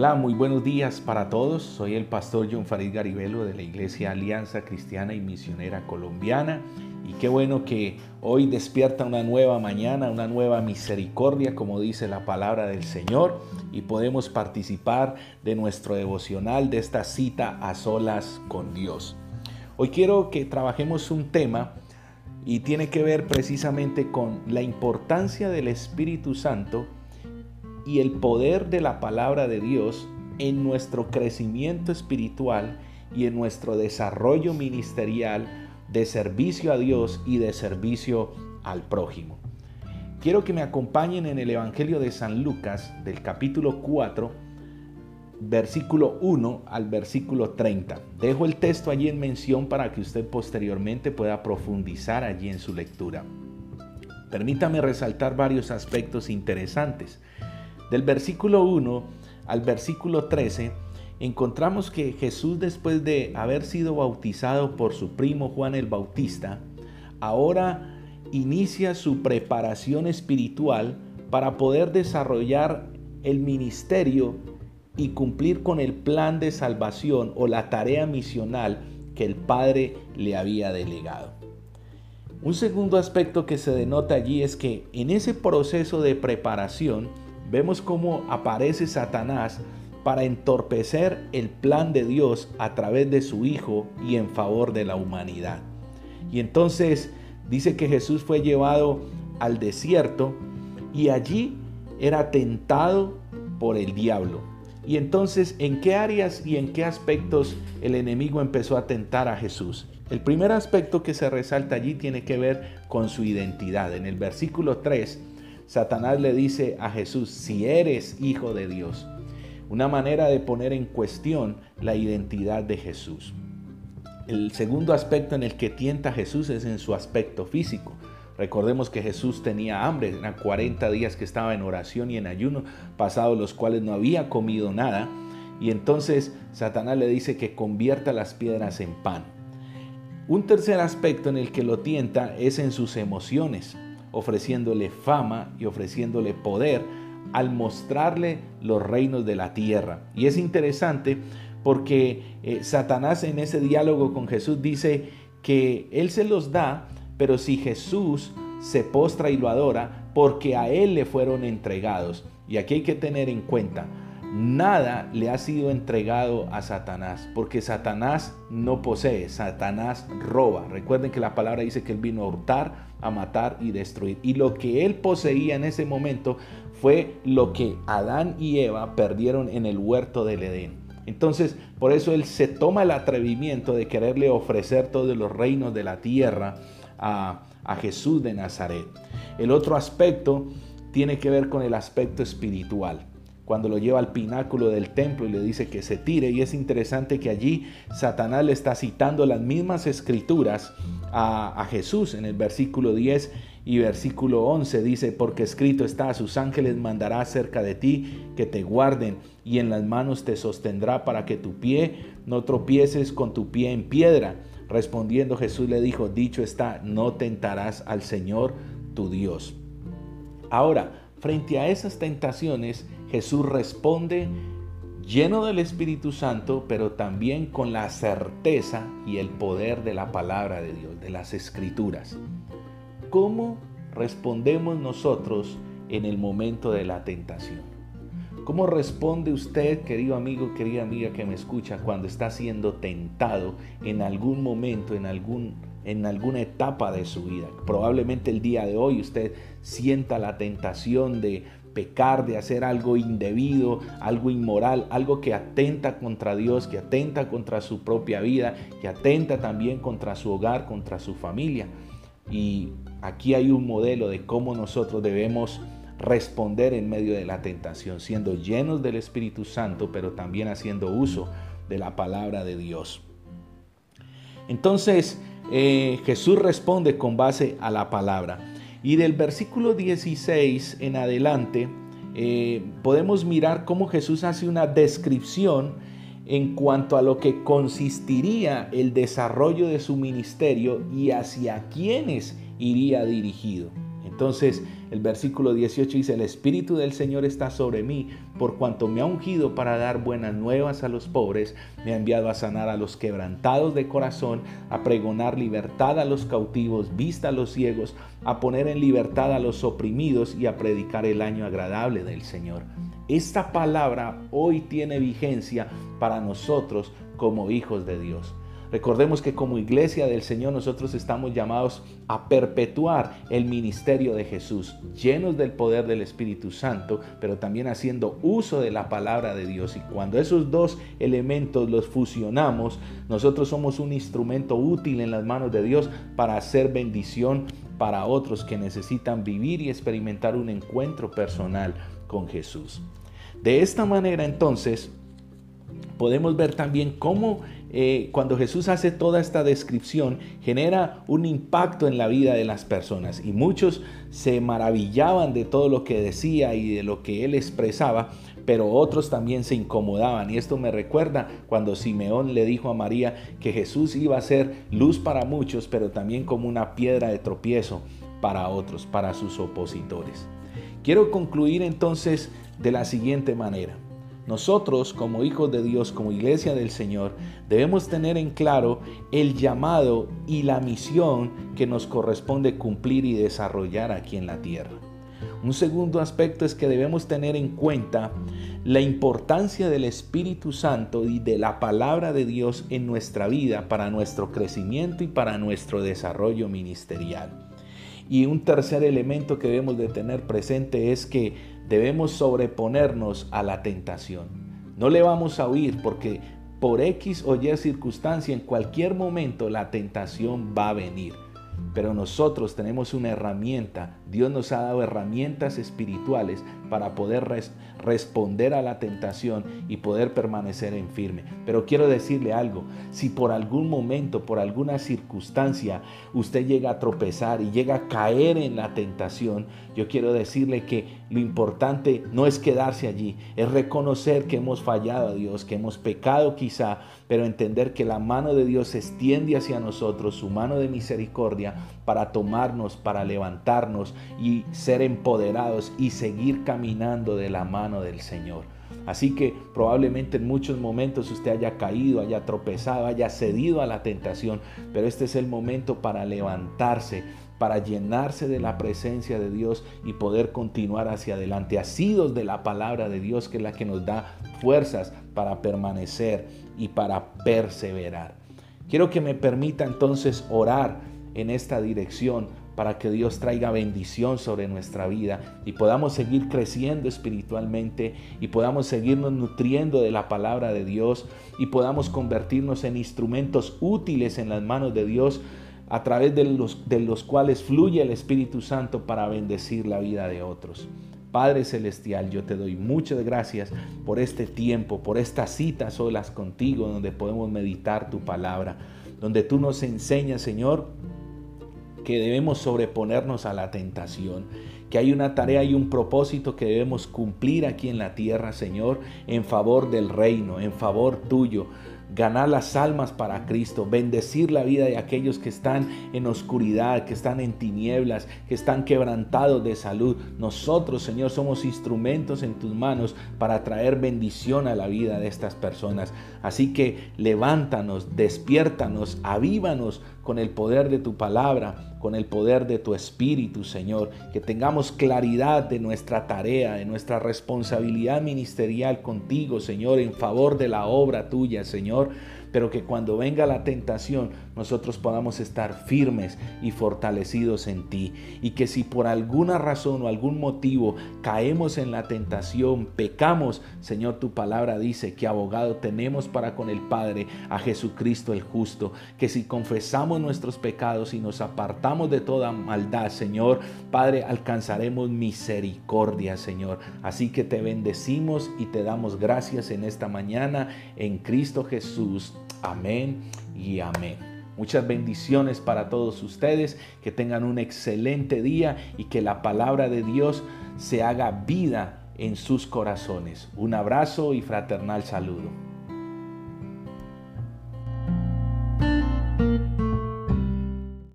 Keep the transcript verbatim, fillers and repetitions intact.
Hola, muy buenos días para todos. Soy el pastor John Farid Garibelo de la Iglesia Alianza Cristiana y Misionera Colombiana. Y qué bueno que hoy despierta una nueva mañana, una nueva misericordia, como dice la palabra del Señor, y podemos participar de nuestro devocional, de esta cita a solas con Dios. Hoy quiero que trabajemos un tema y tiene que ver precisamente con la importancia del Espíritu Santo y el poder de la palabra de Dios en nuestro crecimiento espiritual y en nuestro desarrollo ministerial, de servicio a Dios y de servicio al prójimo. Quiero que me acompañen en el Evangelio de San Lucas, del capítulo cuatro, versículo uno al versículo treinta. Dejo el texto allí en mención para que usted posteriormente pueda profundizar allí en su lectura. Permítame resaltar varios aspectos interesantes. Del versículo uno al versículo trece, encontramos que Jesús, después de haber sido bautizado por su primo Juan el Bautista, ahora inicia su preparación espiritual para poder desarrollar el ministerio y cumplir con el plan de salvación o la tarea misional que el Padre le había delegado. Un segundo aspecto que se denota allí es que en ese proceso de preparación vemos cómo aparece Satanás para entorpecer el plan de Dios a través de su Hijo y en favor de la humanidad. Y entonces dice que Jesús fue llevado al desierto y allí era tentado por el diablo. Y entonces, ¿en qué áreas y en qué aspectos el enemigo empezó a tentar a Jesús? El primer aspecto que se resalta allí tiene que ver con su identidad. En el versículo tres, Satanás le dice a Jesús: si eres hijo de Dios. Una manera de poner en cuestión la identidad de Jesús. El segundo aspecto en el que tienta a Jesús es en su aspecto físico. Recordemos que Jesús tenía hambre, eran cuarenta días que estaba en oración y en ayuno, pasados los cuales no había comido nada, y entonces Satanás le dice que convierta las piedras en pan. Un tercer aspecto en el que lo tienta es en sus emociones, ofreciéndole fama y ofreciéndole poder, al mostrarle los reinos de la tierra. Y es interesante porque eh, Satanás en ese diálogo con Jesús dice que él se los da, pero si Jesús se postra y lo adora, porque a él le fueron entregados. Y aquí hay que tener en cuenta, nada le ha sido entregado a Satanás, porque Satanás no posee, Satanás roba. Recuerden que la palabra dice que él vino a hurtar, a matar y destruir. Y lo que él poseía en ese momento fue lo que Adán y Eva perdieron en el huerto del Edén. Entonces, por eso él se toma el atrevimiento de quererle ofrecer todos los reinos de la tierra a, a Jesús de Nazaret. El otro aspecto tiene que ver con el aspecto espiritual, cuando lo lleva al pináculo del templo y le dice que se tire. Y es interesante que allí Satanás le está citando las mismas escrituras a, a Jesús. En el versículo diez y versículo once dice: porque escrito está, a sus ángeles mandará cerca de ti que te guarden, y en las manos te sostendrá para que tu pie no tropieces con tu pie en piedra. Respondiendo Jesús le dijo: dicho está, no tentarás al Señor tu Dios. Ahora, frente a esas tentaciones, Jesús responde lleno del Espíritu Santo, pero también con la certeza y el poder de la palabra de Dios, de las Escrituras. ¿Cómo respondemos nosotros en el momento de la tentación? ¿Cómo responde usted, querido amigo, querida amiga que me escucha, cuando está siendo tentado en algún momento, en algún en alguna etapa de su vida? Probablemente el día de hoy usted sienta la tentación de pecar, de hacer algo indebido, algo inmoral, algo que atenta contra Dios, que atenta contra su propia vida, que atenta también contra su hogar, contra su familia. Y aquí hay un modelo de cómo nosotros debemos responder en medio de la tentación, siendo llenos del Espíritu Santo, pero también haciendo uso de la palabra de Dios. Entonces, Eh, Jesús responde con base a la palabra. Y del versículo dieciséis en adelante eh, podemos mirar cómo Jesús hace una descripción en cuanto a lo que consistiría el desarrollo de su ministerio y hacia quiénes iría dirigido. Entonces el versículo dieciocho dice: el Espíritu del Señor está sobre mí, por cuanto me ha ungido para dar buenas nuevas a los pobres, me ha enviado a sanar a los quebrantados de corazón, a pregonar libertad a los cautivos, vista a los ciegos, a poner en libertad a los oprimidos y a predicar el año agradable del Señor. Esta palabra hoy tiene vigencia para nosotros como hijos de Dios. Recordemos que como iglesia del Señor nosotros estamos llamados a perpetuar el ministerio de Jesús, llenos del poder del Espíritu Santo, pero también haciendo uso de la palabra de Dios. Y cuando esos dos elementos los fusionamos, nosotros somos un instrumento útil en las manos de Dios para hacer bendición para otros que necesitan vivir y experimentar un encuentro personal con Jesús. De esta manera, entonces, podemos ver también cómo eh, cuando Jesús hace toda esta descripción genera un impacto en la vida de las personas, y muchos se maravillaban de todo lo que decía y de lo que él expresaba, pero otros también se incomodaban. Y esto me recuerda cuando Simeón le dijo a María que Jesús iba a ser luz para muchos, pero también como una piedra de tropiezo para otros, para sus opositores. Quiero concluir entonces de la siguiente manera. Nosotros, como hijos de Dios, como iglesia del Señor, debemos tener en claro el llamado y la misión que nos corresponde cumplir y desarrollar aquí en la tierra. Un segundo aspecto es que debemos tener en cuenta la importancia del Espíritu Santo y de la palabra de Dios en nuestra vida para nuestro crecimiento y para nuestro desarrollo ministerial. Y un tercer elemento que debemos de tener presente es que debemos sobreponernos a la tentación. No le vamos a huir, porque por X o Y circunstancia, en cualquier momento la tentación va a venir. Pero nosotros tenemos una herramienta. Dios nos ha dado herramientas espirituales para poder res- responder a la tentación y poder permanecer en firme. Pero quiero decirle algo: si por algún momento, por alguna circunstancia, usted llega a tropezar y llega a caer en la tentación, yo quiero decirle que lo importante no es quedarse allí, es reconocer que hemos fallado a Dios, que hemos pecado quizá, pero entender que la mano de Dios se extiende hacia nosotros, su mano de misericordia, para tomarnos, para levantarnos y ser empoderados y seguir caminando de la mano del Señor. Así que probablemente en muchos momentos usted haya caído, haya tropezado, haya cedido a la tentación, pero este es el momento para levantarse, para llenarse de la presencia de Dios y poder continuar hacia adelante, asidos de la palabra de Dios, que es la que nos da fuerzas para permanecer y para perseverar. Quiero que me permita entonces orar en esta dirección, para que Dios traiga bendición sobre nuestra vida y podamos seguir creciendo espiritualmente y podamos seguirnos nutriendo de la palabra de Dios y podamos convertirnos en instrumentos útiles en las manos de Dios, a través de los, de los cuales fluye el Espíritu Santo para bendecir la vida de otros. Padre Celestial, yo te doy muchas gracias por este tiempo, por estas citas solas contigo, donde podemos meditar tu palabra, donde tú nos enseñas, Señor, que debemos sobreponernos a la tentación, que hay una tarea y un propósito que debemos cumplir aquí en la tierra, Señor, en favor del reino, en favor tuyo, ganar las almas para Cristo, bendecir la vida de aquellos que están en oscuridad, que están en tinieblas, que están quebrantados de salud. Nosotros, Señor, somos instrumentos en tus manos para traer bendición a la vida de estas personas. Así que levántanos, despiértanos, avívanos con el poder de tu palabra, con el poder de tu Espíritu, Señor, que tengamos claridad de nuestra tarea, de nuestra responsabilidad ministerial contigo, Señor, en favor de la obra tuya, Señor, pero que cuando venga la tentación nosotros podamos estar firmes y fortalecidos en ti, y que si por alguna razón o algún motivo caemos en la tentación, pecamos, Señor, tu palabra dice que abogado tenemos para con el Padre a Jesucristo el justo, que si confesamos nuestros pecados y nos apartamos de toda maldad, Señor, Padre, alcanzaremos misericordia, Señor. Así que te bendecimos y te damos gracias en esta mañana, en Cristo Jesús Jesús. Amén y amén. Muchas bendiciones para todos ustedes, que tengan un excelente día y que la palabra de Dios se haga vida en sus corazones. Un abrazo y fraternal saludo.